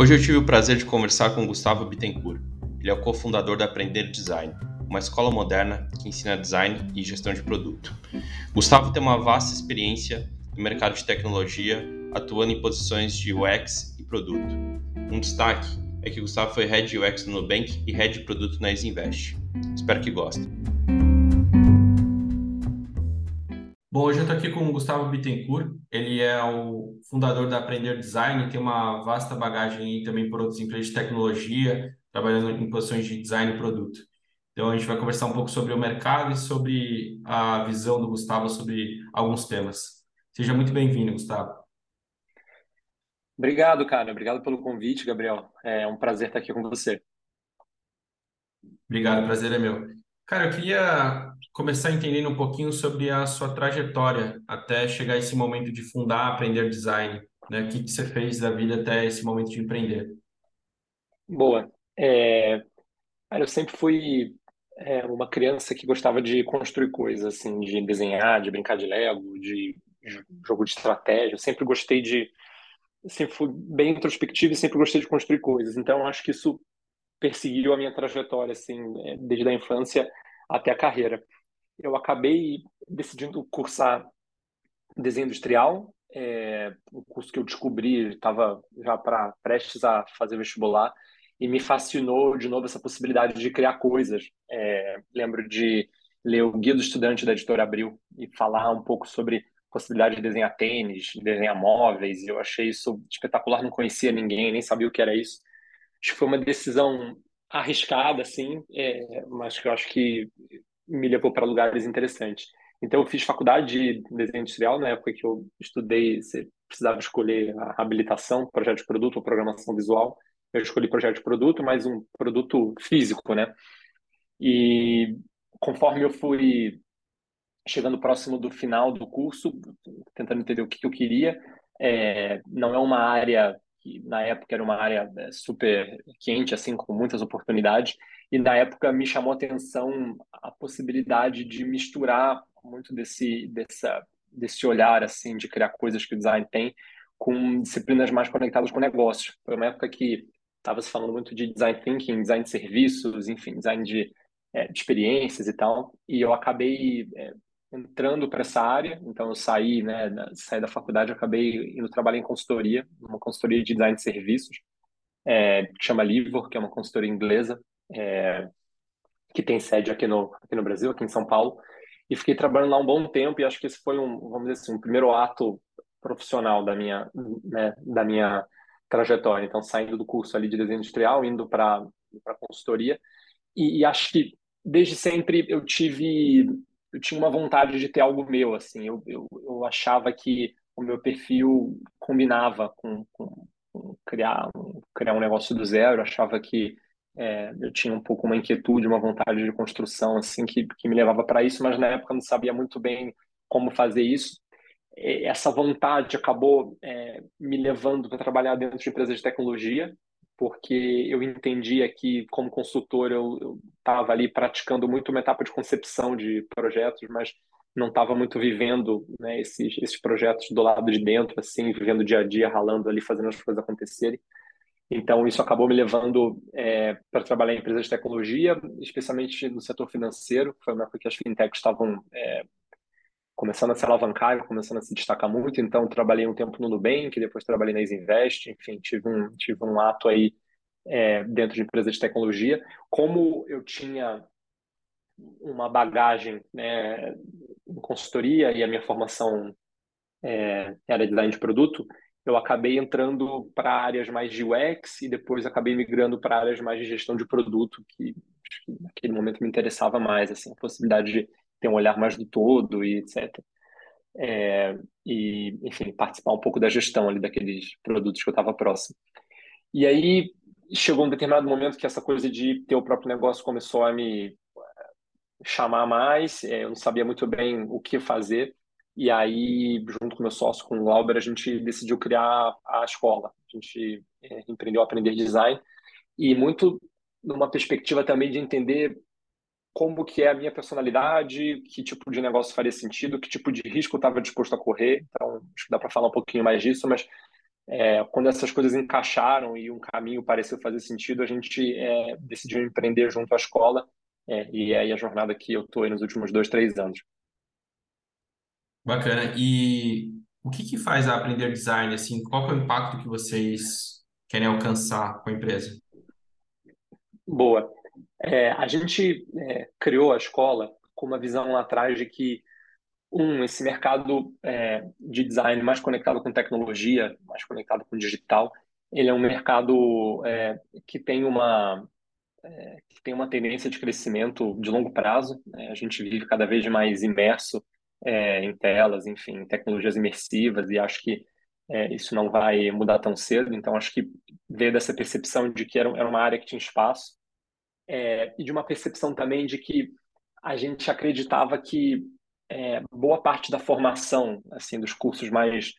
Hoje eu tive o prazer de conversar com Gustavo Bittencourt. Ele é o cofundador da Aprender Design, uma escola moderna que ensina design e gestão de produto. Gustavo tem uma vasta experiência no mercado de tecnologia, atuando em posições de UX e produto. Um destaque é que Gustavo foi Head UX no Nubank e Head de Produto na Easynvest. Espero que gostem. Bom, hoje eu estou aqui com o Gustavo Bittencourt. Ele é o fundador da Aprender Design, tem uma vasta bagagem também por outras empresas de tecnologia, trabalhando em posições de design e produto. Então, a gente vai conversar um pouco sobre o mercado e sobre a visão do Gustavo sobre alguns temas. Seja muito bem-vindo, Gustavo. Obrigado, cara. Obrigado pelo convite, Gabriel. É um prazer estar aqui com você. Obrigado, o prazer é meu. Cara, eu queria começar entendendo um pouquinho sobre a sua trajetória até chegar a esse momento de fundar, Aprender Design, né? O que você fez da vida até esse momento de empreender? Boa. Cara, eu sempre fui uma criança que gostava de construir coisas, assim, de desenhar, de brincar de Lego, de jogo de estratégia. Eu sempre gostei de... Sempre fui bem introspectivo e sempre gostei de construir coisas. Então, acho que isso perseguiu a minha trajetória, assim, desde a infância até a carreira. Eu acabei decidindo cursar desenho industrial, um curso que eu descobri, estava já prestes a fazer vestibular, e me fascinou de novo essa possibilidade de criar coisas. Lembro de ler o Guia do Estudante da Editora Abril e falar um pouco sobre possibilidade de desenhar tênis, de desenhar móveis. Eu achei isso espetacular, não conhecia ninguém, nem sabia o que era isso. Acho que foi uma decisão arriscada, assim, mas que eu acho que me levou para lugares interessantes. Então, eu fiz faculdade de desenho industrial na época que eu estudei. Você precisava escolher a habilitação, projeto de produto ou programação visual. Eu escolhi projeto de produto, mas um produto físico, né? E conforme eu fui chegando próximo do final do curso, tentando entender o que eu queria, não é uma área que na época era uma área super quente, assim, com muitas oportunidades, e na época me chamou a atenção a possibilidade de misturar muito desse olhar, assim, de criar coisas que o design tem, com disciplinas mais conectadas com negócios. Foi uma época que estava se falando muito de design thinking, design de serviços, enfim, design de experiências e tal, e eu acabei entrando para essa área. Então eu saí, né, saí da faculdade, eu acabei indo trabalhar em consultoria, uma consultoria de design de serviços, que chama Livor, que é uma consultoria inglesa, que tem sede aqui no Brasil, aqui em São Paulo, e fiquei trabalhando lá um bom tempo, e acho que esse foi vamos dizer assim, um primeiro ato profissional da minha trajetória. Então, saindo do curso ali de desenho industrial, indo para consultoria, e acho que desde sempre eu tinha uma vontade de ter algo meu, assim. Eu achava que o meu perfil combinava com criar um negócio do zero. Eu achava que eu tinha um pouco uma inquietude, uma vontade de construção, assim, que me levava para isso, mas na época eu não sabia muito bem como fazer isso. Essa vontade acabou me levando para trabalhar dentro de empresas de tecnologia, porque eu entendia que, como consultor, eu estava ali praticando muito uma etapa de concepção de projetos, mas não estava muito vivendo, né, esses projetos do lado de dentro, assim, vivendo o dia a dia, ralando ali, fazendo as coisas acontecerem. Então, isso acabou me levando para trabalhar em empresas de tecnologia, especialmente no setor financeiro, que foi uma época que as fintechs estavam... começando a se alavancar, começando a se destacar muito. Então, trabalhei um tempo no Nubank, depois trabalhei na Easynvest, enfim, tive um ato aí dentro de empresas de tecnologia. Como eu tinha uma bagagem, né, em consultoria, e a minha formação era design de produto, eu acabei entrando para áreas mais de UX e depois acabei migrando para áreas mais de gestão de produto, que naquele momento me interessava mais, assim, a possibilidade de ter um olhar mais do todo e etc. E, enfim, participar um pouco da gestão ali daqueles produtos que eu estava próximo. E aí chegou um determinado momento que essa coisa de ter o próprio negócio começou a me chamar mais. Eu não sabia muito bem o que fazer. E aí, junto com meu sócio, com o Lauber, a gente decidiu criar a escola. A gente empreendeu a Aprender Design. E muito numa perspectiva também de entender como que é a minha personalidade, que tipo de negócio faria sentido, que tipo de risco eu estava disposto a correr. Então, acho que dá para falar um pouquinho mais disso, mas Quando essas coisas encaixaram e um caminho pareceu fazer sentido, a gente decidiu empreender junto à escola, e aí a jornada que eu estou nos últimos 2, 3 anos. Bacana. E o que que faz a Aprender Design? Assim, qual que é o impacto que vocês querem alcançar com a empresa? Boa. A gente criou a escola com uma visão lá atrás de que esse mercado de design mais conectado com tecnologia, mais conectado com digital, ele é um mercado que tem uma tendência de crescimento de longo prazo. A gente vive cada vez mais imerso em telas, enfim, tecnologias imersivas, e acho que isso não vai mudar tão cedo. Então, acho que veio dessa percepção de que era uma área que tinha espaço, e de uma percepção também de que a gente acreditava que boa parte da formação, assim, dos cursos mais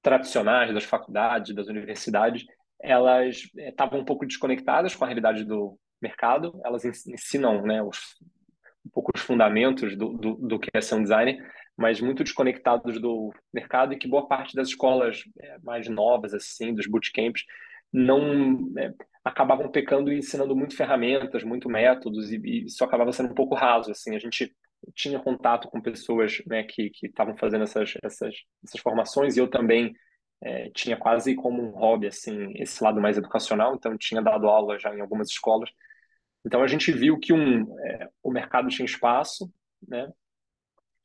tradicionais, das faculdades, das universidades, elas estavam um pouco desconectadas com a realidade do mercado. Elas ensinam, né, um pouco os fundamentos do que é ser um designer, mas muito desconectados do mercado, e que boa parte das escolas mais novas, assim, dos bootcamps, não acabavam pecando e ensinando muito ferramentas, muito métodos, e isso acabava sendo um pouco raso, assim. A gente tinha contato com pessoas, né, que estavam fazendo essas formações, e eu também tinha quase como um hobby, assim, esse lado mais educacional, então tinha dado aula já em algumas escolas. Então a gente viu que o mercado tinha espaço, né,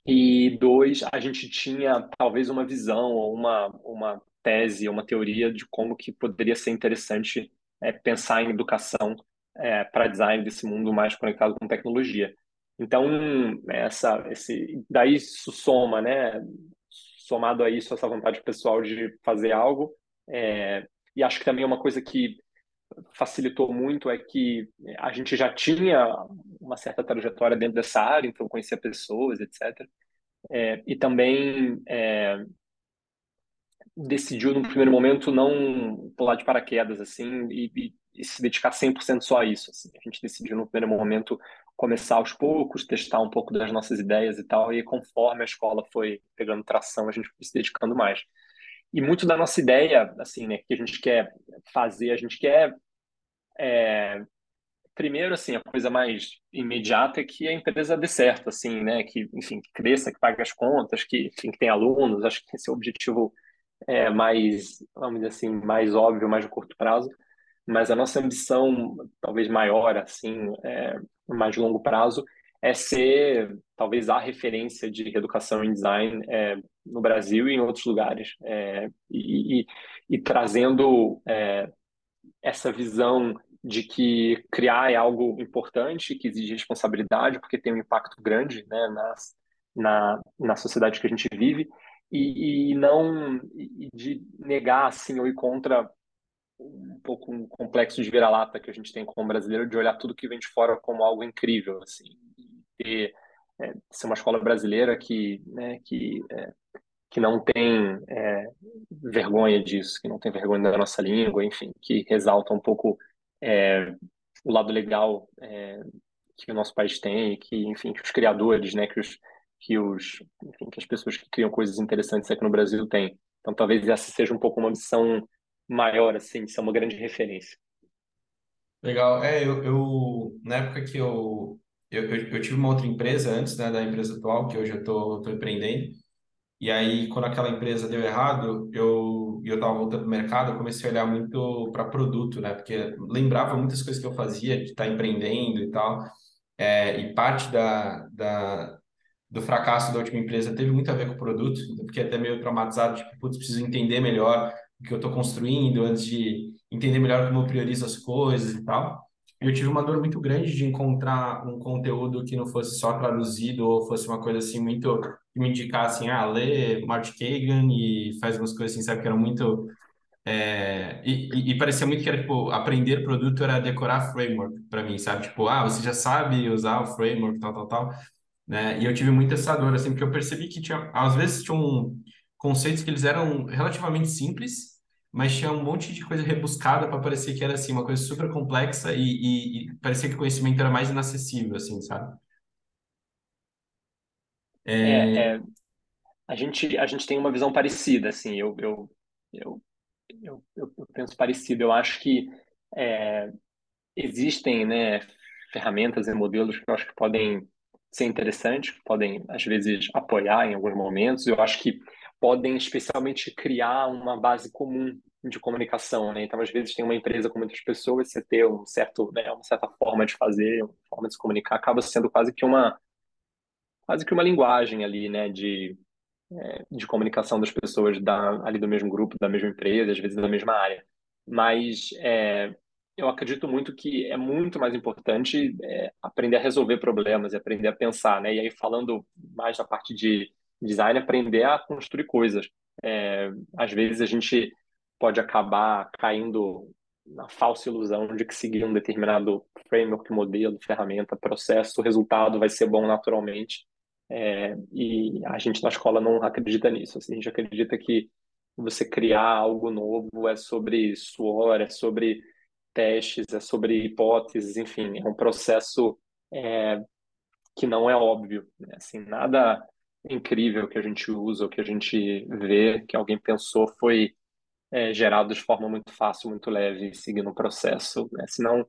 e 2, a gente tinha talvez uma visão, ou uma tese, uma teoria de como que poderia ser interessante pensar em educação para design desse mundo mais conectado com tecnologia. Então, daí isso soma, né? Somado a isso, essa vontade pessoal de fazer algo. E acho que também uma coisa que facilitou muito é que a gente já tinha uma certa trajetória dentro dessa área, então conhecia pessoas, etc. E também decidiu, no primeiro momento, não pular de paraquedas, assim, e se dedicar 100% só a isso, assim. A gente decidiu, no primeiro momento, começar aos poucos, testar um pouco das nossas ideias e tal, e conforme a escola foi pegando tração, a gente foi se dedicando mais. E muito da nossa ideia, assim, né, que a gente quer fazer, a gente quer, primeiro, assim, a coisa mais imediata é que a empresa dê certo, assim, né, que, enfim, que cresça, que pague as contas, que, enfim, que tenha alunos. Acho que esse é o objetivo mais, vamos dizer assim, mais óbvio, mais de curto prazo. Mas a nossa ambição, talvez maior, assim, mais de longo prazo, é ser, talvez, a referência de educação em design no Brasil e em outros lugares, e trazendo essa visão de que criar é algo importante, que exige responsabilidade, porque tem um impacto grande, né, na sociedade que a gente vive, e não de negar, assim, ou ir contra um pouco um complexo de vira-lata que a gente tem como brasileiro, de olhar tudo que vem de fora como algo incrível, assim, e ser uma escola brasileira que, né, que não tem vergonha disso, que não tem vergonha da nossa língua, enfim, que ressalta um pouco o lado legal que o nosso país tem, e que, enfim, que os criadores, né, enfim, que as pessoas que criam coisas interessantes aqui no Brasil têm. Então talvez essa seja um pouco uma missão maior, assim, são uma grande referência. Legal. Eu na época que eu tive uma outra empresa antes, né, da empresa atual, que hoje eu tô empreendendo, e aí quando aquela empresa deu errado, eu tava voltando pro mercado, eu comecei a olhar muito para produto, né, porque lembrava muitas coisas que eu fazia, de estar empreendendo e tal, e parte do fracasso da última empresa teve muito a ver com o produto, então fiquei até meio traumatizado, tipo, putz, preciso entender melhor que eu estou construindo, antes de entender melhor como eu priorizo as coisas e tal. Eu tive uma dor muito grande de encontrar um conteúdo que não fosse só traduzido, ou fosse uma coisa assim muito, que me indicasse, lê Marty Cagan e faz umas coisas assim, sabe, que eram muito... E parecia muito que era, tipo, aprender produto era decorar framework para mim, sabe? Tipo, você já sabe usar o framework, tal, né? E eu tive muito essa dor, assim, porque eu percebi que tinha, às vezes tinha conceitos que eles eram relativamente simples, mas tinha um monte de coisa rebuscada para parecer que era, assim, uma coisa super complexa, e parecia que o conhecimento era mais inacessível, assim, sabe? A gente tem uma visão parecida, assim. Eu Eu penso parecido. Eu acho que existem, né, ferramentas e modelos que eu acho que podem ser interessantes, que podem, às vezes, apoiar em alguns momentos. Eu acho que podem, especialmente, criar uma base comum de comunicação, né? Então, às vezes, tem uma empresa com muitas pessoas, você ter um certo, né, uma certa forma de fazer, uma forma de se comunicar, acaba sendo quase que uma linguagem ali, né, de comunicação das pessoas ali do mesmo grupo, da mesma empresa, às vezes da mesma área. Mas eu acredito muito que é muito mais importante aprender a resolver problemas, aprender a pensar, né? E aí, falando mais da parte de design, aprender a construir coisas. Às vezes a gente pode acabar caindo na falsa ilusão de que seguir um determinado framework, modelo, ferramenta, processo, o resultado vai ser bom naturalmente. E a gente na escola não acredita nisso. Assim, a gente acredita que você criar algo novo é sobre suor, é sobre testes, é sobre hipóteses, enfim, é um processo que não é óbvio, né? Assim, nada incrível que a gente usa ou que a gente vê, que alguém pensou, foi gerado de forma muito fácil, muito leve, seguindo um processo, né? Senão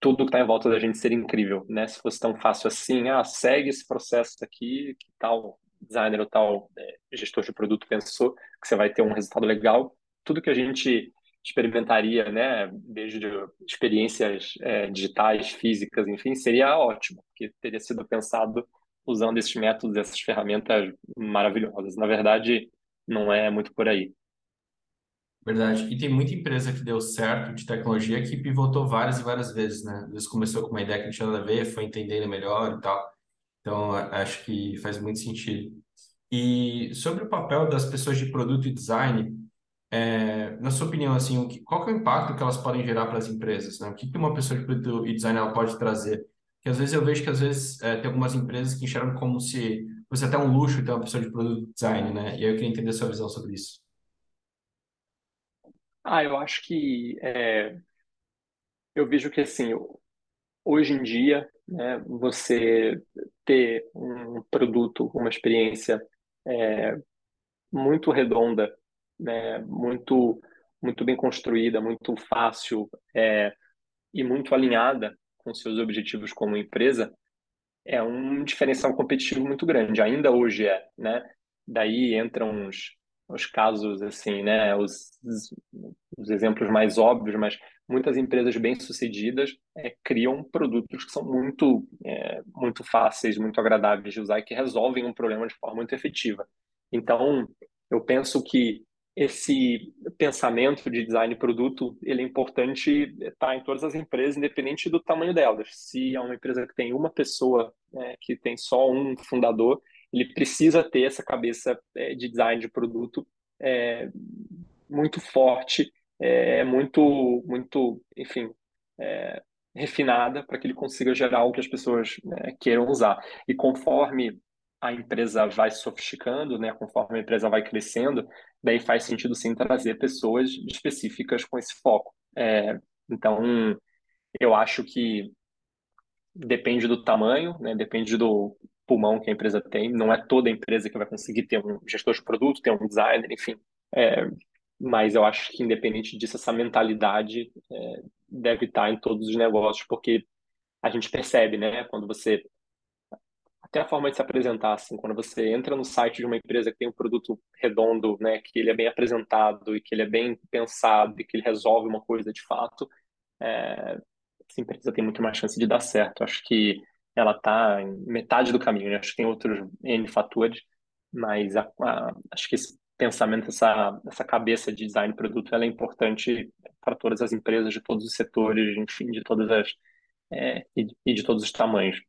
tudo que está em volta da gente seria incrível, né? Se fosse tão fácil assim, segue esse processo aqui, que tal designer ou tal gestor de produto pensou que você vai ter um resultado legal. Tudo que a gente experimentaria, né? Desde experiências digitais, físicas, enfim, seria ótimo, porque teria sido pensado usando esses métodos, essas ferramentas maravilhosas. Na verdade, não é muito por aí. Verdade. E tem muita empresa que deu certo de tecnologia que pivotou várias e várias vezes, né? Às vezes começou com uma ideia que não tinha nada a ver, foi entendendo melhor e tal. Então, acho que faz muito sentido. E sobre o papel das pessoas de produto e design, na sua opinião, assim, qual que é o impacto que elas podem gerar para as empresas, né? O que uma pessoa de produto e design ela pode trazer? Porque às vezes eu vejo que tem algumas empresas que enxergam como se fosse até um luxo ter uma pessoa de produto e design, né? E aí eu queria entender a sua visão sobre isso. Eu acho que eu vejo que, assim, hoje em dia, né, você ter um produto, uma experiência muito redonda, né, muito, muito bem construída, muito fácil e muito alinhada com seus objetivos como empresa, é um diferencial competitivo muito grande. Ainda hoje né? Daí entram os casos, assim, né, os exemplos mais óbvios, mas muitas empresas bem-sucedidas criam produtos que são muito, muito fáceis, muito agradáveis de usar e que resolvem um problema de forma muito efetiva. Então, eu penso que esse pensamento de design de produto, ele é importante estar em todas as empresas, independente do tamanho delas. Se é uma empresa que tem uma pessoa, que tem só um fundador, ele precisa ter essa cabeça de design de produto muito forte, muito, muito, enfim, refinada, para que ele consiga gerar algo que as pessoas queiram usar. E conforme a empresa vai sofisticando, né, conforme a empresa vai crescendo, daí faz sentido, sim, trazer pessoas específicas com esse foco. Então, eu acho que depende do tamanho, né, depende do pulmão que a empresa tem. Não é toda empresa que vai conseguir ter um gestor de produto, ter um designer, enfim. Mas eu acho que, independente disso, essa mentalidade deve estar em todos os negócios, porque a gente percebe, né, quando você... Até a forma de se apresentar, assim, quando você entra no site de uma empresa que tem um produto redondo, né, que ele é bem apresentado e que ele é bem pensado e que ele resolve uma coisa de fato, essa empresa tem muito mais chance de dar certo. Acho que ela está em metade do caminho, né? Acho que tem outros N fatores, mas acho que esse pensamento, essa cabeça de design de produto, ela é importante para todas as empresas, de todos os setores, enfim, de todas as e de todos os tamanhos.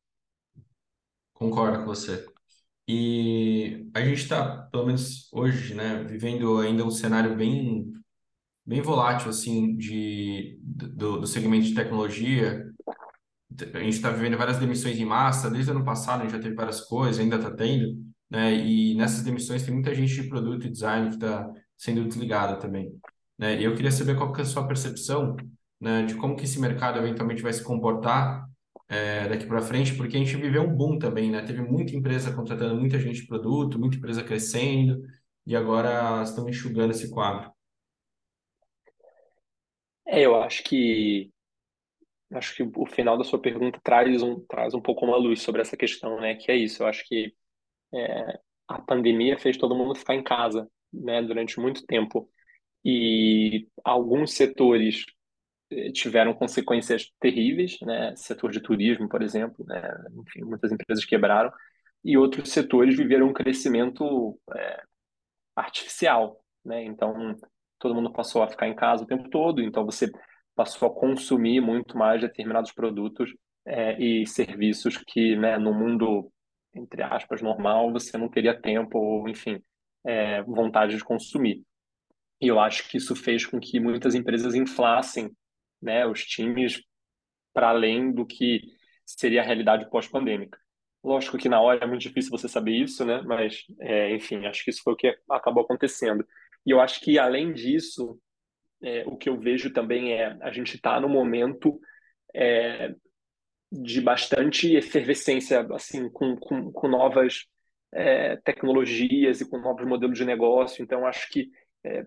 Concordo com você. E a gente está, pelo menos hoje, né, vivendo ainda um cenário bem, bem volátil, assim, do segmento de tecnologia. A gente está vivendo várias demissões em massa. Desde o ano passado a gente já teve várias coisas, ainda está tendo, né? E nessas demissões tem muita gente de produto e design que está sendo desligada também, né? E eu queria saber qual que é a sua percepção, né, de como que esse mercado eventualmente vai se comportar daqui para frente, porque a gente viveu um boom também, né? Teve muita empresa contratando muita gente de produto, muita empresa crescendo, e agora estão enxugando esse quadro. Eu acho que o final da sua pergunta traz um pouco uma luz sobre essa questão, né? Que é isso, eu acho que a pandemia fez todo mundo ficar em casa, né? Durante muito tempo. E alguns setores tiveram consequências terríveis, né? Setor de turismo, por exemplo, né? Enfim, muitas empresas quebraram. E outros setores viveram um crescimento artificial, né? Então, todo mundo passou a ficar em casa o tempo todo, então você passou a consumir muito mais determinados produtos e serviços que, né, no mundo, entre aspas, normal, você não teria tempo ou, enfim, vontade de consumir. E eu acho que isso fez com que muitas empresas inflassem, né, os times para além do que seria a realidade pós-pandêmica. Lógico que na hora é muito difícil você saber isso, né? Mas, enfim, acho que isso foi o que acabou acontecendo. E eu acho que, além disso, o que eu vejo também a gente está num momento de bastante efervescência, assim, com novas tecnologias e com novos modelos de negócio. Então, acho que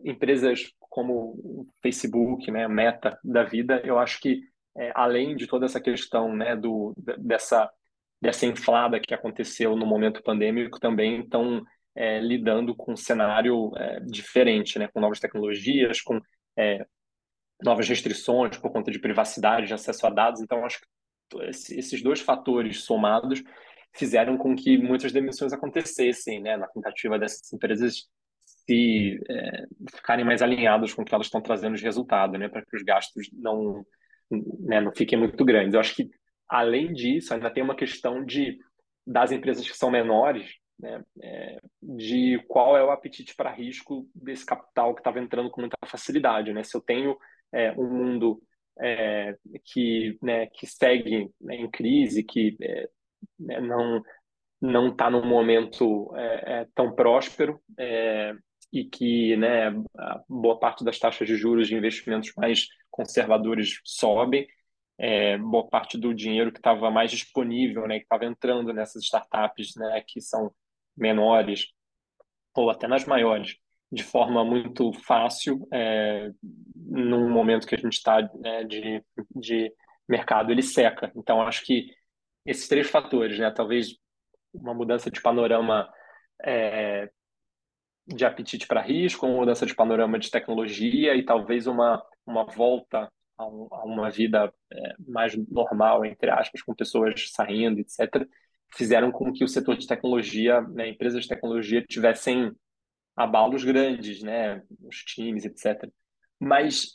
empresas como o Facebook, né, Meta da vida, eu acho que, além de toda essa questão, né, dessa inflada que aconteceu no momento pandêmico, também estão lidando com um cenário diferente, né? Com novas tecnologias, com novas restrições por conta de privacidade, de acesso a dados. Então, acho que esses dois fatores somados fizeram com que muitas demissões acontecessem, né? Na tentativa dessas empresas se ficarem mais alinhadas com o que elas estão trazendo de resultado, né? Para que os gastos não, né, não fiquem muito grandes. Eu acho que, além disso, ainda tem uma questão das empresas que são menores, né, de qual é o apetite para risco desse capital que estava entrando com muita facilidade, né? Se eu tenho um mundo que segue, né, em crise, que não está num momento tão próspero e que, né, boa parte das taxas de juros de investimentos mais conservadores sobem, boa parte do dinheiro que estava mais disponível, né, que estava entrando nessas startups, né, que são menores ou até nas maiores, de forma muito fácil, num momento que a gente está, né, de mercado, ele seca. Então, acho que esses três fatores, né, talvez uma mudança de panorama de apetite para risco, uma mudança de panorama de tecnologia e talvez uma volta a uma vida mais normal, entre aspas, com pessoas saindo, etc., fizeram com que o setor de tecnologia, né, empresas de tecnologia, tivessem abalos grandes, né, os times, etc. Mas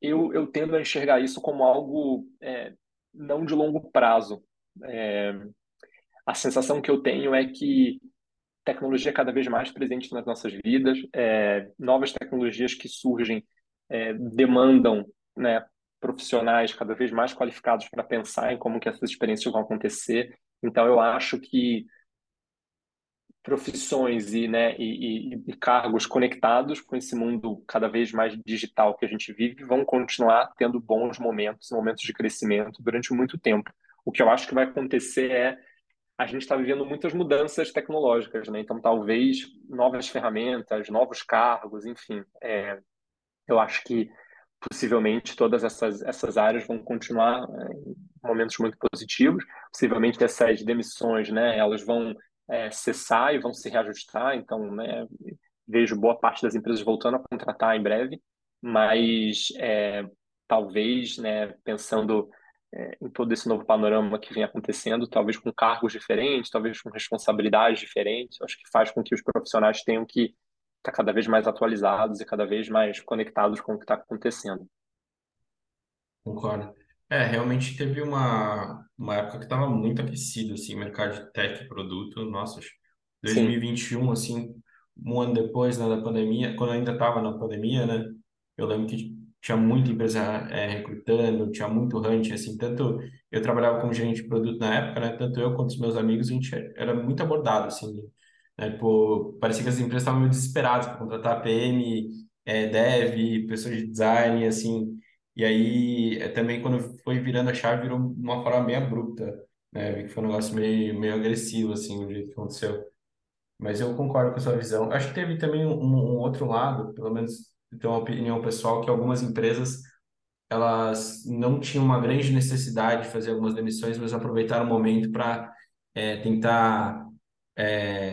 eu tendo a enxergar isso como algo não de longo prazo. A sensação que eu tenho é que tecnologia é cada vez mais presente nas nossas vidas, novas tecnologias que surgem demandam, né, profissionais cada vez mais qualificados para pensar em como que essas experiências vão acontecer. Então, eu acho que profissões e cargos conectados com esse mundo cada vez mais digital que a gente vive vão continuar tendo bons momentos de crescimento durante muito tempo. O que eu acho que vai acontecer a gente está vivendo muitas mudanças tecnológicas, né? Então, talvez novas ferramentas, novos cargos, enfim. Eu acho que possivelmente todas essas áreas vão continuar em momentos muito positivos. Possivelmente essas demissões, né, elas vão cessar e vão se reajustar. Então, né, vejo boa parte das empresas voltando a contratar em breve, mas talvez, né, pensando em todo esse novo panorama que vem acontecendo, talvez com cargos diferentes, talvez com responsabilidades diferentes, acho que faz com que os profissionais tenham que está cada vez mais atualizados e cada vez mais conectados com o que está acontecendo. Concordo. Realmente teve uma época que estava muito aquecido, assim, mercado de tech, produto, nossa, 2021, sim, assim, um ano depois, né, da pandemia, quando ainda estava na pandemia, né, eu lembro que tinha muita empresa recrutando, tinha muito hunting, assim, tanto eu trabalhava como gerente de produto na época, né, tanto eu quanto os meus amigos, a gente era muito abordado, assim, parecia que as empresas estavam meio desesperadas para contratar PM, dev, pessoas de design, assim. E aí, também, quando foi virando a chave, virou uma forma meio abrupta, né? Foi um negócio meio agressivo, assim, o jeito que aconteceu. Mas eu concordo com a sua visão. Acho que teve também um outro lado, pelo menos, de uma opinião pessoal, que algumas empresas elas não tinham uma grande necessidade de fazer algumas demissões, mas aproveitaram o momento para tentar,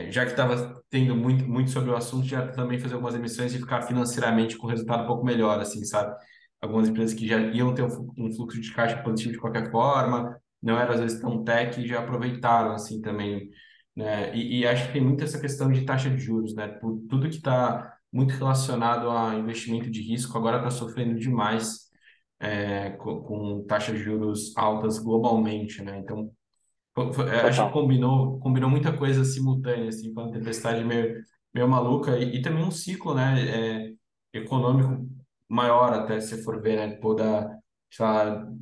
já que estava tendo muito sobre o assunto, já também fazer algumas demissões e ficar financeiramente com resultado um pouco melhor, assim, sabe? Algumas empresas que já iam ter um fluxo de caixa positivo de qualquer forma, não era às vezes tão tech, e já aproveitaram, assim, também, né? E acho que tem muito essa questão de taxa de juros, né? Por tudo que está muito relacionado a investimento de risco, agora está sofrendo demais com taxas de juros altas globalmente, né? Então, acho que combinou muita coisa simultânea, assim, com uma tempestade meio maluca e também um ciclo, né, econômico maior, até se for ver, né,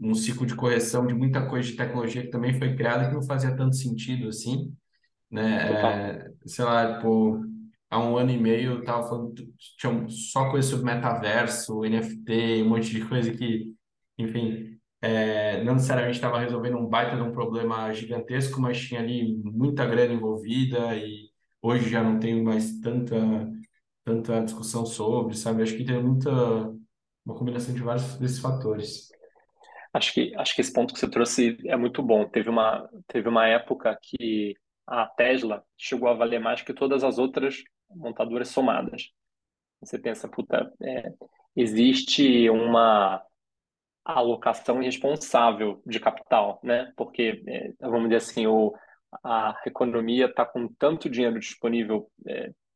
um ciclo de correção de muita coisa de tecnologia que também foi criada que não fazia tanto sentido, assim, né, há um ano e meio eu estava falando, tinha só coisa sobre metaverso, NFT, um monte de coisa que, enfim, não necessariamente estava resolvendo um baita de um problema gigantesco, mas tinha ali muita grana envolvida e hoje já não tenho mais tanta discussão sobre, sabe? Acho que tem uma combinação de vários desses fatores. Acho que esse ponto que você trouxe é muito bom. Teve uma época que a Tesla chegou a valer mais que todas as outras montadoras somadas. Você pensa, puta, existe uma alocação irresponsável de capital, né? Porque, vamos dizer assim, a economia está com tanto dinheiro disponível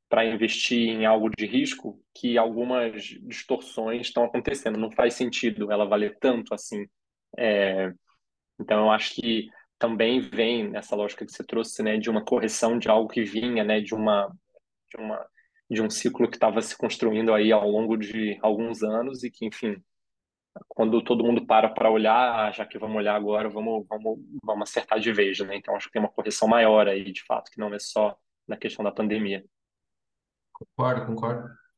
para investir em algo de risco que algumas distorções estão acontecendo. Não faz sentido ela valer tanto assim. Então, eu acho que também vem nessa lógica que você trouxe, né, de uma correção de algo que vinha, né, de um ciclo que estava se construindo aí ao longo de alguns anos e que, enfim, quando todo mundo para olhar, já que vamos olhar agora, vamos acertar de vez, né? Então, acho que tem uma correção maior aí, de fato, que não é só na questão da pandemia. Concordo,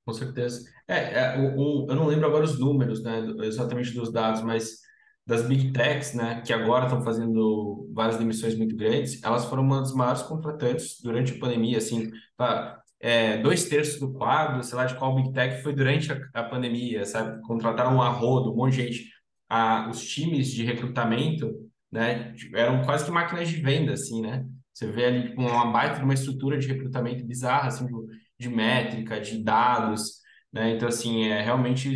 com certeza. Eu não lembro agora os números, né, exatamente dos dados, mas das Big Techs, né, que agora estão fazendo várias demissões muito grandes, elas foram uma das maiores contratantes durante a pandemia, assim, tá, 2/3 do quadro, sei lá, de qual Big Tech foi durante a pandemia, sabe, contrataram um arrodo, um monte de gente, os times de recrutamento, né, eram quase que máquinas de venda, assim, né, você vê ali tipo, uma baita de uma estrutura de recrutamento bizarra, assim, de métrica, de dados, né, então, assim, realmente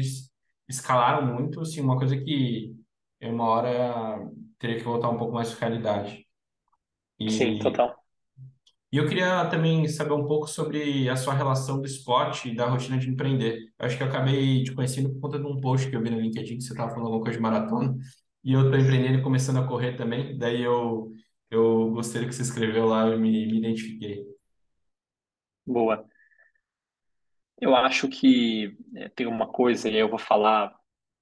escalaram muito, assim, uma coisa que uma hora teria que voltar um pouco mais à realidade. Sim, total. E eu queria também saber um pouco sobre a sua relação do esporte e da rotina de empreender. Eu acho que eu acabei te conhecendo por conta de um post que eu vi no LinkedIn, que você estava falando alguma coisa de maratona, e eu estou empreendendo e começando a correr também, daí eu gostei do que você escreveu lá e me identifiquei. Boa. Eu acho que tem uma coisa, e eu vou falar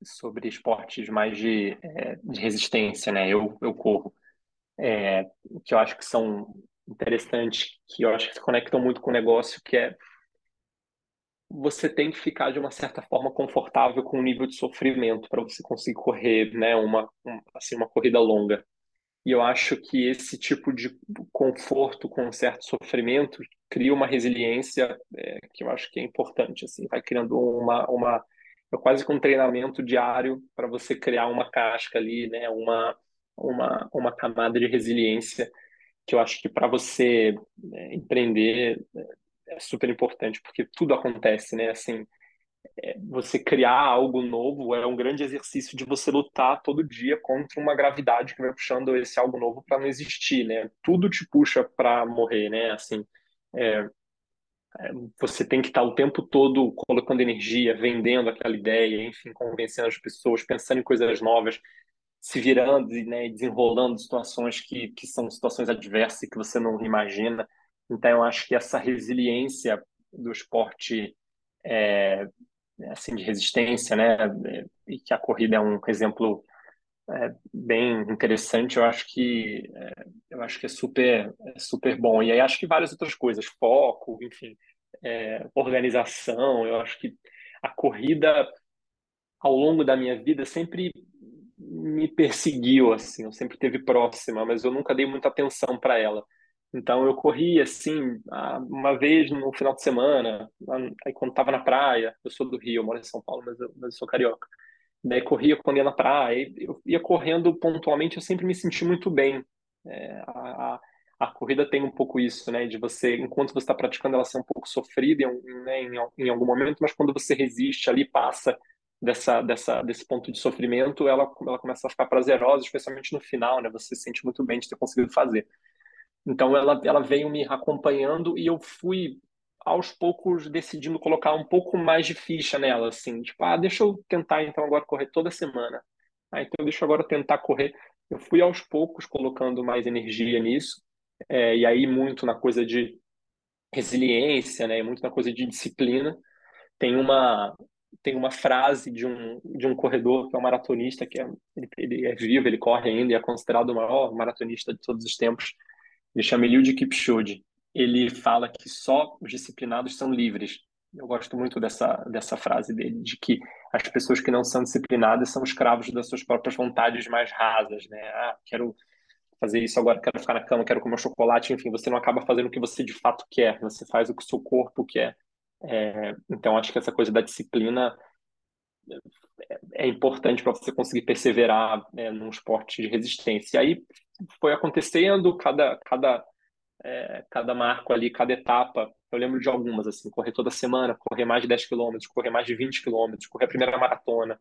sobre esportes mais de resistência, né? Eu corro. Que eu acho que são interessantes, que eu acho que se conectam muito com o negócio, que é você tem que ficar, de uma certa forma, confortável com o nível de sofrimento para você conseguir correr, né? Uma corrida longa. E eu acho que esse tipo de conforto com um certo sofrimento cria uma resiliência que eu acho que é importante, assim, vai criando uma é quase que um treinamento diário para você criar uma casca ali, né? Uma camada de resiliência que eu acho que para você empreender é super importante, porque tudo acontece, né? Assim, você criar algo novo é um grande exercício de você lutar todo dia contra uma gravidade que vai puxando esse algo novo para não existir, né? Tudo te puxa para morrer, né? Assim, você tem que estar o tempo todo colocando energia, vendendo aquela ideia, enfim, convencendo as pessoas, pensando em coisas novas, se virando, né, desenrolando situações que são situações adversas que você não imagina. Então, eu acho que essa resiliência do esporte assim, de resistência, né, e que a corrida é um exemplo bem interessante, eu acho que é super bom. E aí acho que várias outras coisas, foco, enfim, organização. Eu acho que a corrida ao longo da minha vida sempre me perseguiu, assim, eu sempre esteve próxima, mas eu nunca dei muita atenção para ela. Então eu corri assim uma vez no final de semana, aí quando estava na praia. Eu sou do Rio, eu moro em São Paulo, mas eu sou carioca. Daí corria com ele na praia, eu ia correndo pontualmente, eu sempre me senti muito bem. A corrida tem um pouco isso, né, de você, enquanto você está praticando, ela ser um pouco sofrida em algum momento, mas quando você resiste ali, passa desse ponto de sofrimento, ela começa a ficar prazerosa, especialmente no final, né, você se sente muito bem de ter conseguido fazer. Então ela veio me acompanhando e eu fui aos poucos decidindo colocar um pouco mais de ficha nela, assim, tipo, deixa eu tentar então agora correr toda semana. Então deixa eu agora tentar correr. Eu fui aos poucos colocando mais energia nisso, e aí muito na coisa de resiliência, né, muito na coisa de disciplina. Tem uma frase de um corredor que é um maratonista, que ele é vivo, ele corre ainda e é considerado o maior maratonista de todos os tempos. Ele chama Eliud Kipchoge. Ele fala que só os disciplinados são livres. Eu gosto muito dessa frase dele, de que as pessoas que não são disciplinadas são escravos das suas próprias vontades mais rasas, né? Quero fazer isso agora, quero ficar na cama, quero comer um chocolate, enfim, você não acaba fazendo o que você de fato quer, você faz o que o seu corpo quer. Então, acho que essa coisa da disciplina é importante para você conseguir perseverar, né, num esporte de resistência. E aí foi acontecendo cada marco ali, cada etapa. Eu lembro de algumas, assim, correr toda semana, correr mais de 10 km, correr mais de 20 km, correr a primeira maratona.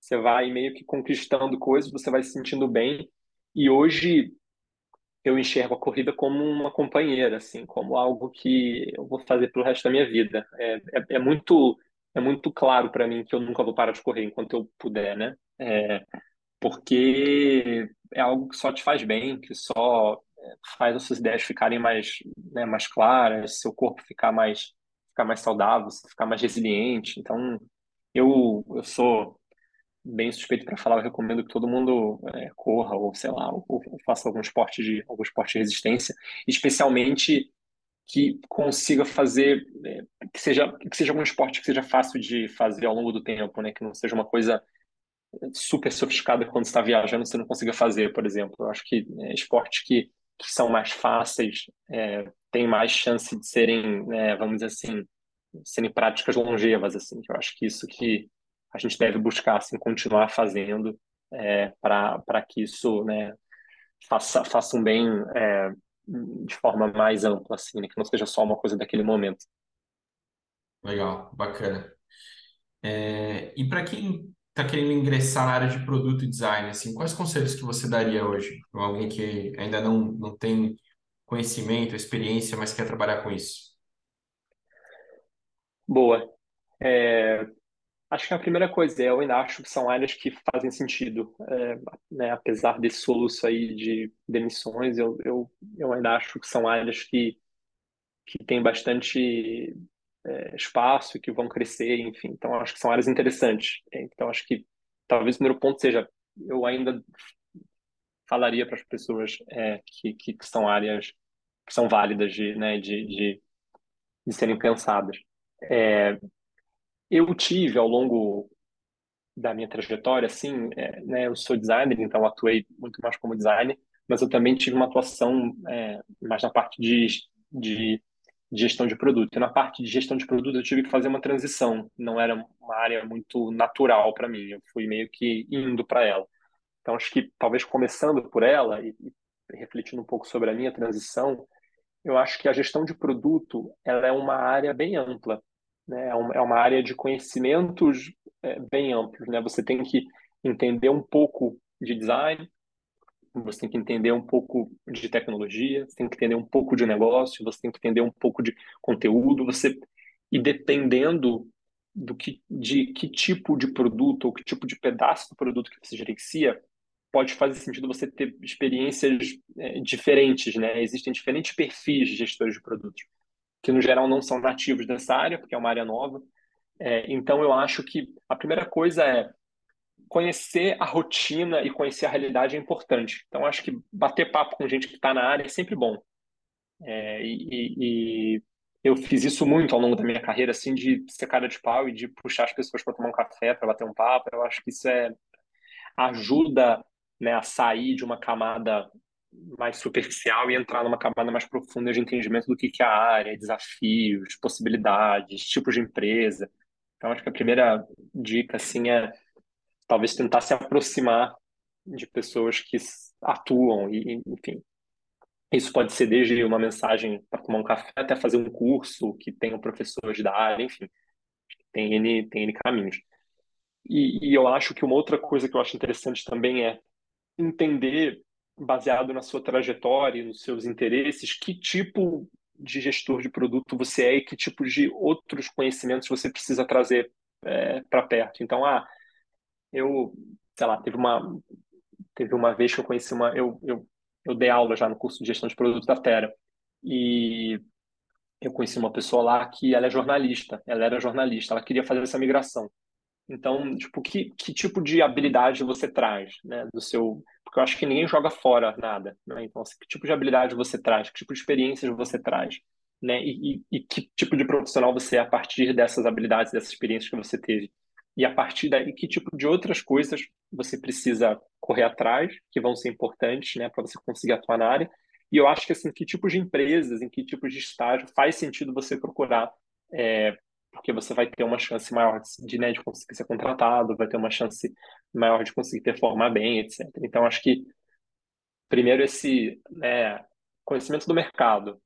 Você vai meio que conquistando coisas, você vai se sentindo bem. E hoje eu enxergo a corrida como uma companheira, assim, como algo que eu vou fazer pelo resto da minha vida. É muito claro para mim que eu nunca vou parar de correr enquanto eu puder, né? Porque é algo que só te faz bem, que só faz as suas ideias ficarem mais, né, mais claras, seu corpo ficar mais saudável, ficar mais resiliente. Então, eu sou bem suspeito para falar, eu recomendo que todo mundo corra, ou sei lá, ou faça algum esporte de resistência, especialmente que consiga fazer, que seja algum esporte que seja fácil de fazer ao longo do tempo, né? Que não seja uma coisa super sofisticada quando você está viajando, você não consiga fazer, por exemplo. Eu acho que esportes que são mais fáceis têm mais chance de serem, né, vamos dizer assim, serem práticas longevas, assim. Eu acho que isso que a gente deve buscar, assim, continuar fazendo para que isso, né, faça um bem de forma mais ampla, assim, né? Que não seja só uma coisa daquele momento. Legal, bacana. E para quem está querendo ingressar na área de produto e design, assim, quais conselhos que você daria hoje para alguém que ainda não tem conhecimento, experiência, mas quer trabalhar com isso? Boa. Acho que a primeira coisa, eu ainda acho que são áreas que fazem sentido, né? Apesar desse soluço aí de demissões, eu ainda acho que são áreas que têm bastante espaço, que vão crescer, enfim. Então, acho que são áreas interessantes. Então, acho que talvez o primeiro ponto seja, eu ainda falaria para as pessoas que são áreas que são válidas de, né, de serem pensadas. Eu tive, ao longo da minha trajetória, assim, né, eu sou designer, então atuei muito mais como designer, mas eu também tive uma atuação mais na parte de gestão de produto. E na parte de gestão de produto eu tive que fazer uma transição, não era uma área muito natural para mim, eu fui meio que indo para ela. Então acho que talvez começando por ela e refletindo um pouco sobre a minha transição, eu acho que a gestão de produto ela é uma área bem ampla. É uma área de conhecimentos bem amplos, né? Você tem que entender um pouco de design, você tem que entender um pouco de tecnologia, você tem que entender um pouco de negócio, você tem que entender um pouco de conteúdo, e dependendo de que tipo de produto ou que tipo de pedaço do produto que você gerencia, pode fazer sentido você ter experiências diferentes, né? Existem diferentes perfis de gestores de produtos, que no geral não são nativos dessa área, porque é uma área nova. Então eu acho que a primeira coisa é conhecer a rotina e conhecer a realidade é importante. Então acho que bater papo com gente que está na área é sempre bom. E eu fiz isso muito ao longo da minha carreira, assim, de ser cara de pau e de puxar as pessoas para tomar um café, para bater um papo. Eu acho que isso ajuda, né, a sair de uma camada mais superficial e entrar numa camada mais profunda de entendimento do que é a área, desafios, possibilidades, tipos de empresa. Então acho que a primeira dica, assim, talvez tentar se aproximar de pessoas que atuam, e enfim. Isso pode ser desde uma mensagem para tomar um café até fazer um curso que tenham professores da área, enfim. Tem N caminhos. E eu acho que uma outra coisa que eu acho interessante também é entender, baseado na sua trajetória e nos seus interesses, que tipo de gestor de produto você é e que tipo de outros conhecimentos você precisa trazer para perto. Então, eu, sei lá, teve uma vez que eu conheci uma... Eu dei aula já no curso de gestão de produto da Tera, e eu conheci uma pessoa lá que ela era jornalista, ela queria fazer essa migração. Então, tipo, que tipo de habilidade você traz, né, do seu... Porque eu acho que ninguém joga fora nada, né? Então, assim, que tipo de habilidade você traz, que tipo de experiências você traz, né, e que tipo de profissional você é a partir dessas habilidades, dessas experiências que você teve. E a partir daí, que tipo de outras coisas você precisa correr atrás, que vão ser importantes, né, para você conseguir atuar na área. E eu acho que, assim, que tipo de empresas, em que tipo de estágio faz sentido você procurar, porque você vai ter uma chance maior de conseguir ser contratado, vai ter uma chance maior de conseguir performar bem, etc. Então, acho que, primeiro, esse conhecimento do mercado,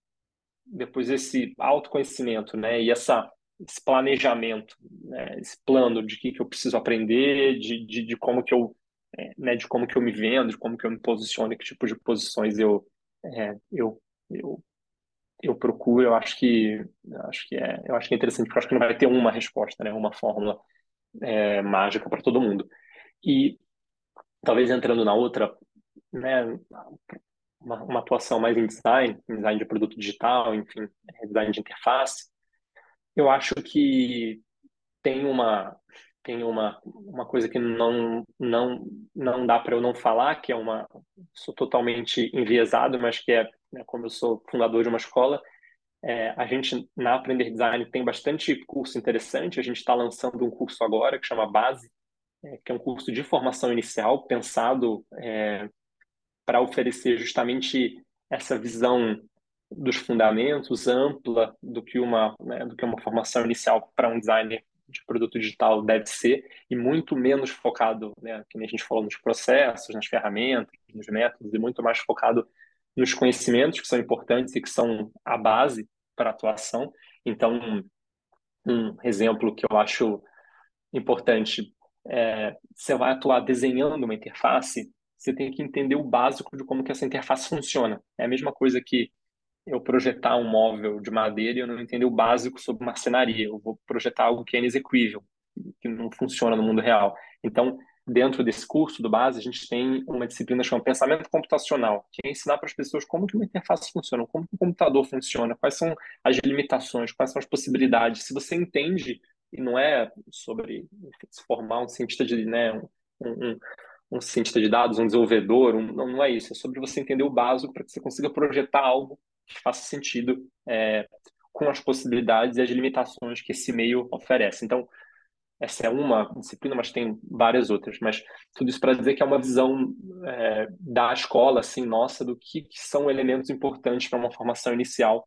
depois esse autoconhecimento, né, e esse planejamento, né, esse plano de que eu preciso aprender, de como que eu, né, de como que eu me vendo, de como que eu me posiciono, que tipo de posições eu procuro. Eu acho que é interessante, porque eu acho que não vai ter uma resposta, né, uma fórmula mágica para todo mundo. E talvez entrando na outra, né, uma atuação mais em design de produto digital, enfim, design de interface. Eu acho que tem uma coisa que não dá para eu não falar, que é uma... Sou totalmente enviesado, mas que é, né, como eu sou fundador de uma escola, a gente na Aprender Design tem bastante curso interessante. A gente está lançando um curso agora que chama Base, que é um curso de formação inicial pensado para oferecer justamente essa visão dos fundamentos ampla do que uma formação inicial para um designer de produto digital deve ser, e muito menos focado, né, que nem a gente falou, nos processos, nas ferramentas, nos métodos, e muito mais focado nos conhecimentos que são importantes e que são a base para a atuação. Então, um exemplo que eu acho importante é: você vai atuar desenhando uma interface, você tem que entender o básico de como que essa interface funciona. É a mesma coisa que eu projetar um móvel de madeira e eu não entender o básico sobre marcenaria. Eu vou projetar algo que é inexequível, que não funciona no mundo real. Então, dentro desse curso do Base, a gente tem uma disciplina chamada Pensamento Computacional, que é ensinar para as pessoas como que uma interface funciona, como que um computador funciona, quais são as limitações, quais são as possibilidades. Se você entende, e não é sobre se formar um cientista de... né, um cientista de dados, um desenvolvedor, não é isso. É sobre você entender o básico para que você consiga projetar algo que faça sentido com as possibilidades e as limitações que esse meio oferece. Então, essa é uma disciplina, mas tem várias outras. Mas tudo isso para dizer que é uma visão da escola, assim, nossa, do que são elementos importantes para uma formação inicial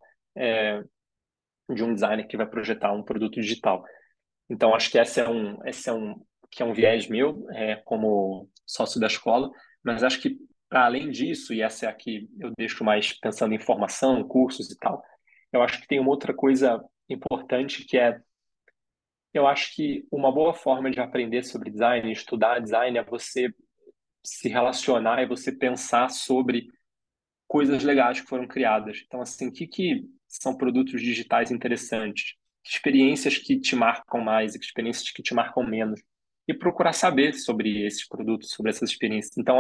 de um designer que vai projetar um produto digital. Então, acho que esse é um viés meu, como sócio da escola, mas acho que, para além disso, e essa é a que eu deixo mais pensando em formação, cursos e tal, eu acho que tem uma outra coisa importante, que é, eu acho que uma boa forma de aprender sobre design, estudar design, é você se relacionar e você pensar sobre coisas legais que foram criadas. Então, assim, o que são produtos digitais interessantes? Que experiências que te marcam mais e que experiências que te marcam menos? E procurar saber sobre esses produtos, sobre essas experiências. Então,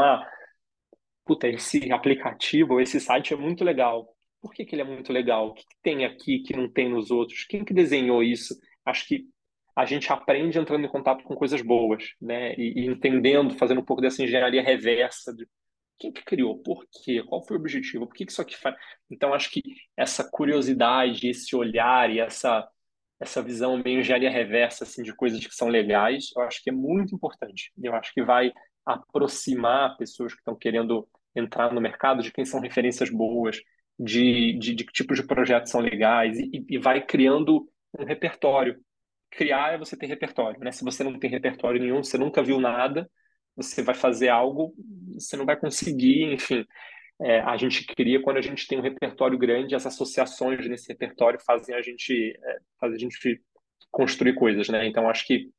puta, esse aplicativo, esse site é muito legal. Por que ele é muito legal? O que tem aqui que não tem nos outros? Quem que desenhou isso? Acho que a gente aprende entrando em contato com coisas boas, né? E entendendo, fazendo um pouco dessa engenharia reversa de quem que criou, por quê, qual foi o objetivo, por que isso aqui faz... Então, acho que essa curiosidade, esse olhar e essa visão meio engenharia reversa, assim, de coisas que são legais, eu acho que é muito importante. Eu acho que vai aproximar pessoas que estão querendo entrar no mercado de quem são referências boas, de que tipos de projetos são legais, e vai criando um repertório criar é você ter repertório, né? Se você não tem repertório nenhum, você nunca viu nada, você vai fazer algo, você não vai conseguir, enfim. É, a gente cria quando a gente tem um repertório grande, as associações nesse repertório fazem a gente construir coisas, né? Então, acho que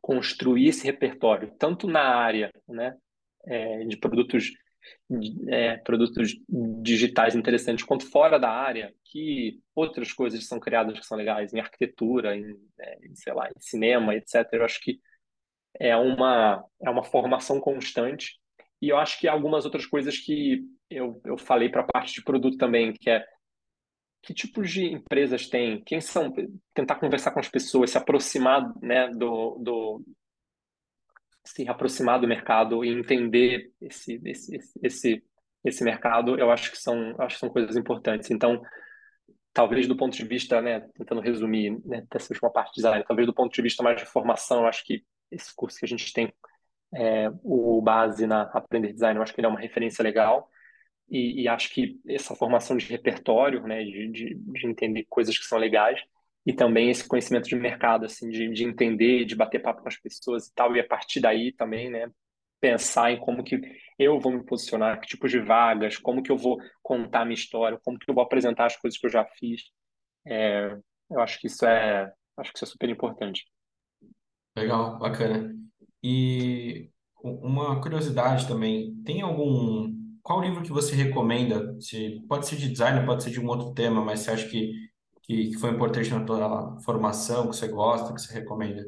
construir esse repertório, tanto na área, né, de produtos digitais interessantes, quanto fora da área, que outras coisas são criadas que são legais, em arquitetura, em cinema, etc. Eu acho que é uma formação constante. E eu acho que há algumas outras coisas que eu falei para a parte de produto também, que é que tipos de empresas tem, quem são, tentar conversar com as pessoas, se aproximar, né, se aproximar do mercado e entender esse mercado, eu acho que são coisas importantes. Então, talvez do ponto de vista, né, tentando resumir, né, essa última parte de design, talvez do ponto de vista mais de formação, eu acho que esse curso que a gente tem, o base na Aprender Design, eu acho que ele é uma referência legal. E acho que essa formação de repertório, né, de entender coisas que são legais, e também esse conhecimento de mercado, assim, de entender, de bater papo com as pessoas e tal, e a partir daí também, né, pensar em como que eu vou me posicionar, que tipo de vagas, como que eu vou contar minha história, como que eu vou apresentar as coisas que eu já fiz. Eu acho que isso é super importante. Legal, bacana. E uma curiosidade também, qual livro que você recomenda? Pode ser de design, pode ser de um outro tema, mas você acha que foi importante na tua formação, que você gosta, que você recomenda?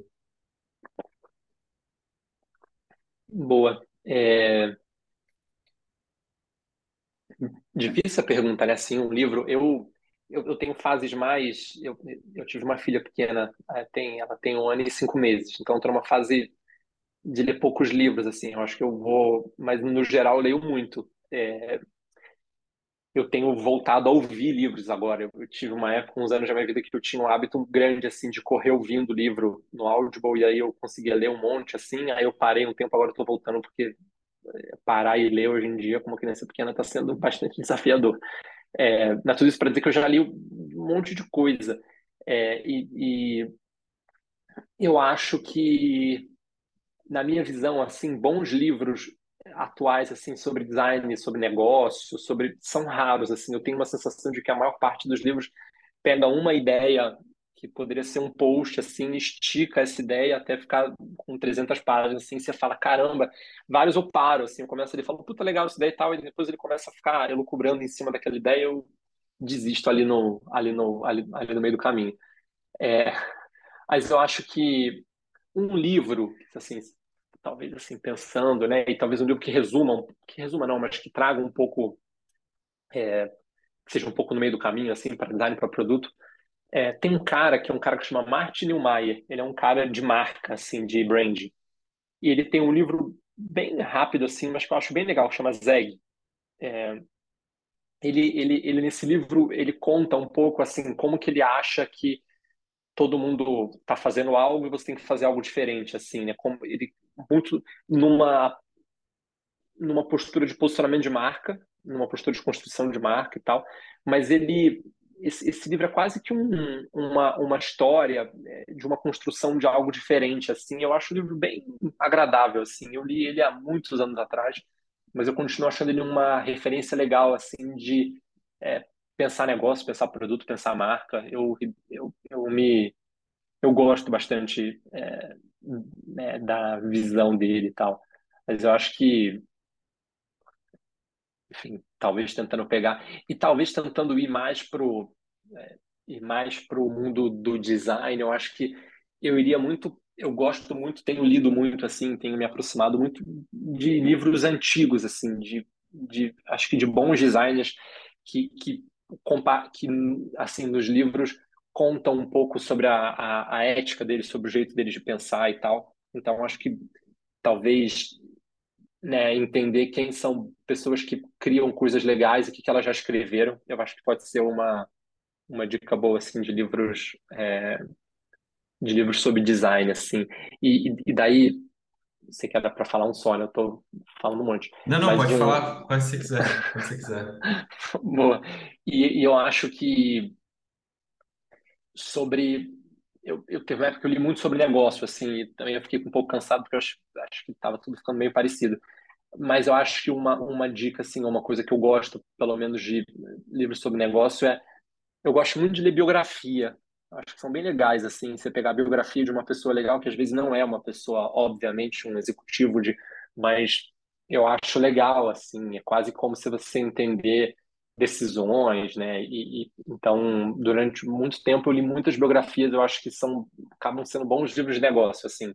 Boa. Difícil a pergunta, né? Assim, um livro... Eu tenho fases mais... Eu tive uma filha pequena, ela tem 1 ano e 5 meses, então eu tô numa fase de ler poucos livros, assim. Eu acho que eu vou... Mas, no geral, eu leio muito. Eu tenho voltado a ouvir livros agora. Eu tive uma época, uns anos da minha vida, que eu tinha um hábito grande, assim, de correr ouvindo livro no Audible, e aí eu conseguia ler um monte, assim, aí eu parei um tempo, agora eu tô voltando, porque parar e ler hoje em dia, com uma criança pequena, tá sendo bastante desafiador. Mas tudo isso para dizer que eu já li um monte de coisa. E eu acho que, na minha visão, assim, bons livros atuais, assim, sobre design, sobre negócio, são raros, assim. Eu tenho uma sensação de que a maior parte dos livros pega uma ideia que poderia ser um post, assim, estica essa ideia até ficar com 300 páginas, assim, você fala, caramba. Vários eu paro, assim, eu começo ali e falo, puta, legal essa ideia e tal, e depois ele começa a ficar elucubrando em cima daquela ideia, eu desisto ali no meio do caminho. Mas eu acho que um livro, assim, talvez, assim, pensando, né, e talvez um livro que resuma não, mas que traga um pouco, que seja um pouco no meio do caminho, assim, para design, para produto. Tem um cara que chama Marty Neumeier, ele é um cara de marca, assim, de branding, e ele tem um livro bem rápido, assim, mas que eu acho bem legal, que chama Zag. Ele nesse livro, ele conta um pouco, assim, como que ele acha que todo mundo está fazendo algo e você tem que fazer algo diferente, assim, né? Como ele, muito numa postura de posicionamento de marca, numa postura de construção de marca e tal, mas esse livro é quase que uma história de uma construção de algo diferente, assim. Eu acho o livro bem agradável, assim. Eu li ele há muitos anos atrás, mas eu continuo achando ele uma referência legal, assim, de... pensar negócio, pensar produto, pensar marca. Eu gosto bastante da visão dele e tal. Mas eu acho que, enfim, talvez tentando pegar e talvez tentando ir mais pro mundo do design, eu acho que eu iria muito, eu gosto muito, tenho lido muito, assim, tenho me aproximado muito de livros antigos, assim, acho que de bons designers que assim, nos livros contam um pouco sobre a ética deles, sobre o jeito deles de pensar e tal. Então, acho que talvez, né, entender quem são pessoas que criam coisas legais e o que elas já escreveram, eu acho que pode ser uma dica boa, assim, de livros sobre design, assim. E daí, você quer dar para falar um só, né? Eu tô falando um monte. Não, mas pode falar quando você quiser. Quando você quiser. Boa. E eu acho que sobre Eu teve uma época que eu li muito sobre negócio, assim, e também eu fiquei um pouco cansado, porque eu acho que estava tudo ficando meio parecido. Mas eu acho que uma dica, assim, uma coisa que eu gosto, pelo menos, de livros sobre negócio é... Eu gosto muito de ler biografia. Acho que são bem legais, assim, você pegar a biografia de uma pessoa legal, que às vezes não é uma pessoa, obviamente, um executivo de... Mas eu acho legal, assim, é quase como se você entender decisões, né? Então, durante muito tempo eu li muitas biografias, eu acho que acabam sendo bons livros de negócio, assim.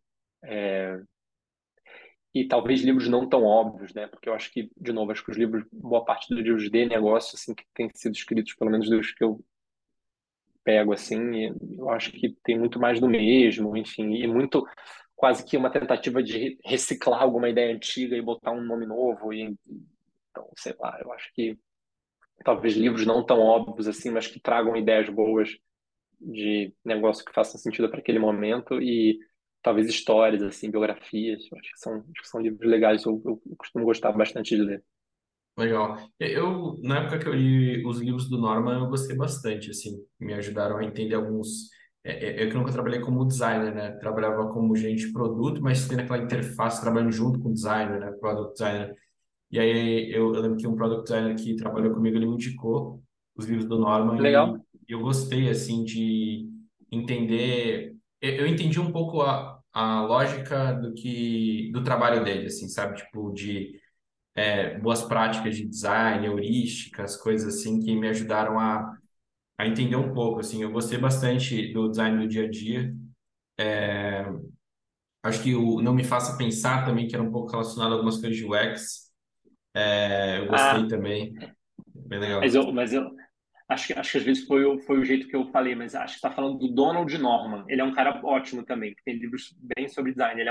E talvez livros não tão óbvios, né? Porque eu acho que, de novo, acho que os livros, boa parte dos livros de negócio, assim, que têm sido escritos, pelo menos dos que eu pego, assim, eu acho que tem muito mais do mesmo, enfim, e muito quase que uma tentativa de reciclar alguma ideia antiga e botar um nome novo, e então, sei lá, eu acho que talvez livros não tão óbvios assim, mas que tragam ideias boas de negócio que façam sentido para aquele momento, e talvez histórias, assim, biografias. Acho que são livros legais, eu costumo gostar bastante de ler. Legal. Eu, na época que eu li os livros do Norman, eu gostei bastante, assim, me ajudaram a entender alguns... Eu que nunca trabalhei como designer, né? Trabalhava como gerente de produto, mas tendo aquela interface, trabalhando junto com o designer, né? Product designer. E aí eu lembro que um product designer que trabalhou comigo, ele me indicou os livros do Norman. Legal. E eu gostei, assim, de entender... Eu entendi um pouco a lógica do trabalho dele, assim, sabe? Tipo, de boas práticas de design, heurísticas, coisas assim que me ajudaram a entender um pouco, assim. Eu gostei bastante do design do dia a dia. Acho que o Não Me Faça Pensar também, que era um pouco relacionado a algumas coisas de UX. Eu gostei também. Bem legal. Mas eu acho que às vezes foi o jeito que eu falei, mas acho que está falando do Donald Norman. Ele é um cara ótimo também, que tem livros bem sobre design.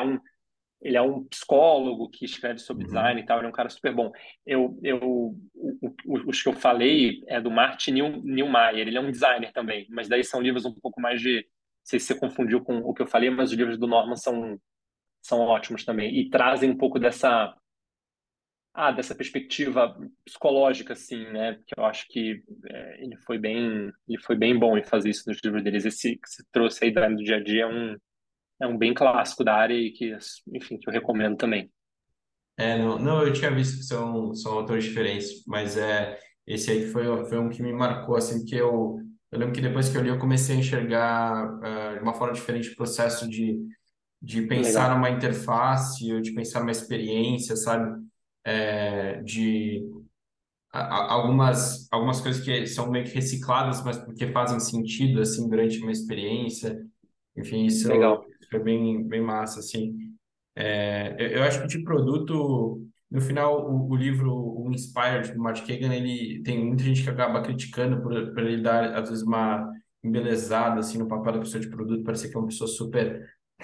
Ele é um psicólogo que escreve sobre design e tal, ele é um cara super bom. Os que eu falei é do Marty Neumeier, ele é um designer também, mas daí são livros um pouco mais de... Não sei se você confundiu com o que eu falei, mas os livros do Norman são ótimos também, e trazem um pouco dessa perspectiva psicológica, assim, né? Que eu acho que ele foi bem bom em fazer isso nos livros deles. Esse que você trouxe aí do dia a dia é um bem clássico da área e que, enfim, que eu recomendo também. Não, eu tinha visto que são autores diferentes, mas esse aí foi um que me marcou, assim, porque eu lembro que depois que eu li, eu comecei a enxergar de uma forma diferente o processo de pensar Legal. Numa interface, ou de pensar numa experiência, sabe? Algumas coisas que são meio que recicladas, mas porque fazem sentido, assim, durante uma experiência. Enfim, isso Legal. Foi bem massa, assim. Eu acho que de produto, no final, o livro o Inspired, do Marty Cagan, ele tem muita gente que acaba criticando por ele dar, às vezes, uma embelezada, assim, no papel da pessoa de produto, parecer que é uma pessoa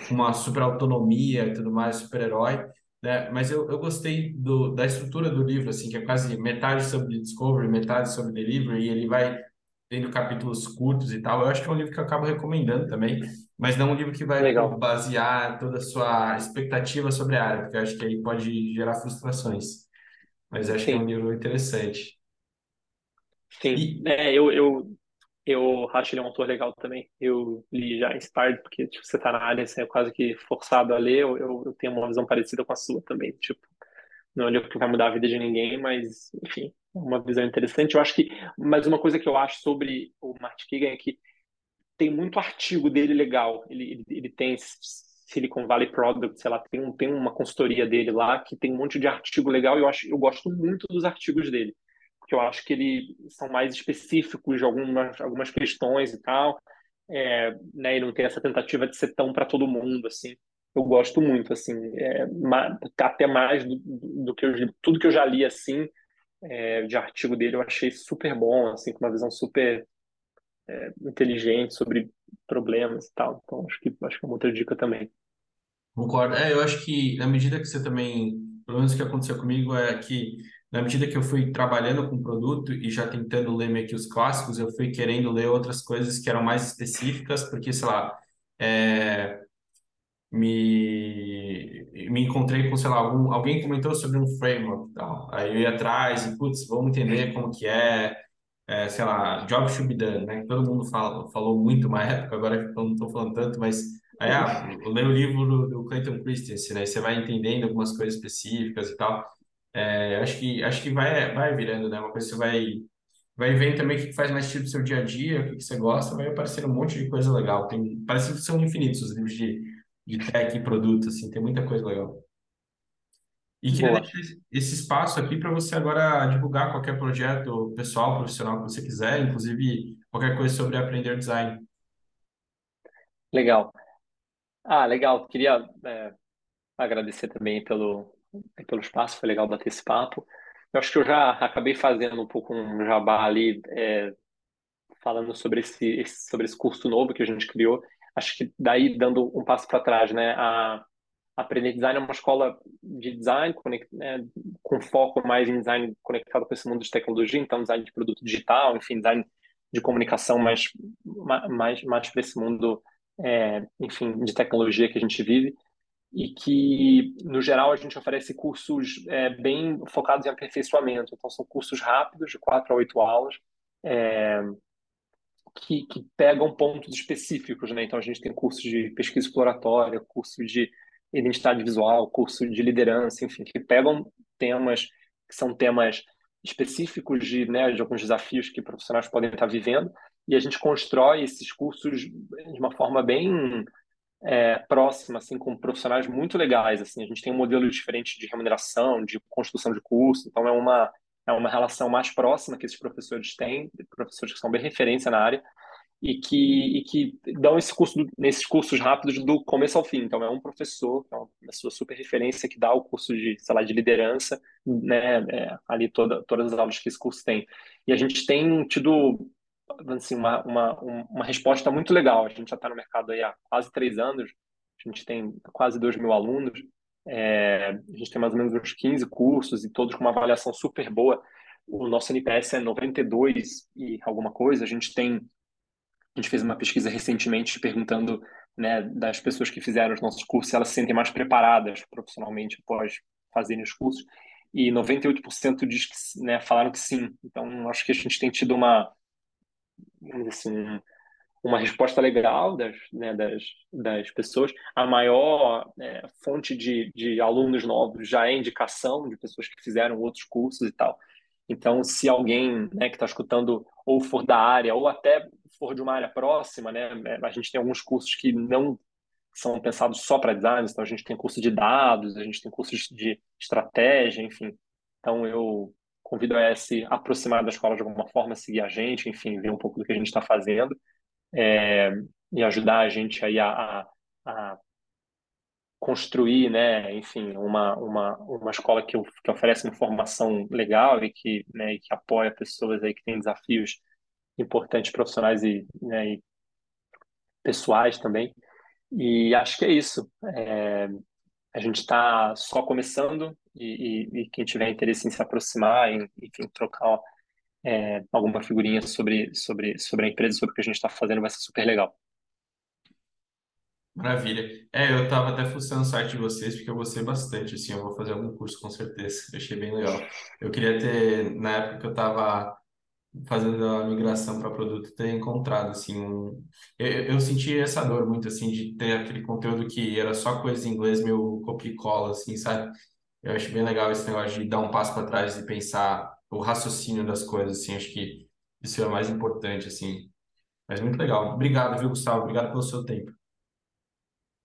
com uma super autonomia e tudo mais, super-herói, né? Mas eu gostei da estrutura do livro, assim, que é quase metade sobre Discovery, metade sobre Delivery, e ele vai tendo capítulos curtos e tal. Eu acho que é um livro que eu acabo recomendando também, mas não um livro que vai Legal. Basear toda a sua expectativa sobre a área, porque eu acho que aí pode gerar frustrações. Mas acho Sim. que é um livro interessante. Sim, eu acho ele um autor legal também. Eu li já Inspired, porque tipo, você está na área, você é quase que forçado a ler. Eu tenho uma visão parecida com a sua também. Tipo, não é um livro que vai mudar a vida de ninguém, mas, enfim, é uma visão interessante. Eu acho que, mas uma coisa que eu acho sobre o Marty Cagan é que tem muito artigo dele legal. Ele tem Silicon Valley Products, sei lá, tem uma consultoria dele lá que tem um monte de artigo legal, e eu gosto muito dos artigos dele, porque eu acho que eles são mais específicos de algumas questões e tal, né? E não tem essa tentativa de ser tão para todo mundo, assim. Eu gosto muito, assim, até mais do que tudo que eu já li, assim, de artigo dele, eu achei super bom, assim, com uma visão super inteligente sobre problemas e tal. Então, acho que é uma outra dica também. Concordo. Eu acho que, na medida que você também, pelo menos o que aconteceu comigo é que, na medida que eu fui trabalhando com o produto e já tentando ler meio que os clássicos, eu fui querendo ler outras coisas que eram mais específicas, porque, sei lá, me encontrei com, sei lá, alguém comentou sobre um framework e tal. Aí eu ia atrás e, putz, vamos entender como que é. sei lá, job should be done, né? Todo mundo falou muito uma época, agora eu não estou falando tanto, mas aí, eu leio o livro do Clayton Christensen, né? Você vai entendendo algumas coisas específicas e tal. Acho que vai virando, né? Uma coisa que você vai vendo também o que faz mais sentido do seu dia a dia, o que você gosta, vai aparecendo um monte de coisa legal. Parece que são infinitos os livros de tech e produto, assim, tem muita coisa legal. E queria deixar esse espaço aqui para você agora divulgar qualquer projeto pessoal, profissional que você quiser, inclusive qualquer coisa sobre Aprender Design. Legal. Legal. Queria agradecer também pelo espaço, foi legal bater esse papo. Eu acho que eu já acabei fazendo um pouco um jabá ali, falando sobre esse curso novo que a gente criou. Acho que daí, dando um passo para trás, né? Aprender Design é uma escola de design com foco mais em design conectado com esse mundo de tecnologia, então design de produto digital, enfim, design de comunicação mais para esse mundo, enfim, de tecnologia que a gente vive, e que, no geral, a gente oferece cursos bem focados em aperfeiçoamento. Então, são cursos rápidos, de 4 a 8 aulas, que pegam pontos específicos, né? Então, a gente tem cursos de pesquisa exploratória, curso de identidade visual, curso de liderança, enfim, que pegam temas que são temas específicos de alguns desafios que profissionais podem estar vivendo, e a gente constrói esses cursos de uma forma bem próxima, assim, com profissionais muito legais, assim. A gente tem um modelo diferente de remuneração, de construção de curso, então é uma relação mais próxima que esses professores têm, professores que são bem referência na área, e que dão esse curso nesses cursos rápidos do começo ao fim. Então, é um professor, é uma sua super referência, que dá o curso de, sei lá, de liderança, né, ali todas as aulas que esse curso tem. E a gente tem tido, assim, uma resposta muito legal. A gente já está no mercado aí há quase 3 anos, a gente tem quase 2.000 alunos, a gente tem mais ou menos uns 15 cursos, e todos com uma avaliação super boa. O nosso NPS é 92 e alguma coisa. A gente fez uma pesquisa recentemente perguntando, né, das pessoas que fizeram os nossos cursos, se elas se sentem mais preparadas profissionalmente após fazerem os cursos, e 98% diz que, né, falaram que sim. Então, acho que a gente tem tido uma resposta legal das pessoas. A maior fonte de alunos novos já é indicação de pessoas que fizeram outros cursos e tal. Então, se alguém, né, que está escutando ou for da área, ou até for de uma área próxima, né? A gente tem alguns cursos que não são pensados só para design, então a gente tem curso de dados, a gente tem cursos de estratégia, enfim. Então eu convido a se aproximar da escola de alguma forma, seguir a gente, enfim, ver um pouco do que a gente está fazendo, e ajudar a gente aí a construir, né, enfim, uma escola que oferece uma formação legal, e que apoia pessoas aí que têm desafios importantes profissionais e pessoais também. E acho que é isso. A gente está só começando, e quem tiver interesse em se aproximar, enfim, trocar alguma figurinha sobre a empresa, sobre o que a gente está fazendo, vai ser super legal. Maravilha. Eu estava até fuçando o site de vocês, porque eu gostei bastante, assim, eu vou fazer algum curso com certeza, eu achei bem legal. Eu queria ter, na época que eu estava fazendo a migração para produto, ter encontrado, assim, eu senti essa dor muito, assim, de ter aquele conteúdo que era só coisa em inglês, meio copia e cola, assim, sabe? Eu acho bem legal esse negócio de dar um passo para trás e pensar o raciocínio das coisas, assim, acho que isso é o mais importante, assim. Mas muito legal. Obrigado, viu, Gustavo? Obrigado pelo seu tempo.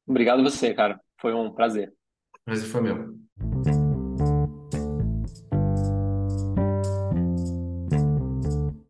Obrigado você, cara. Foi um prazer. O prazer foi meu.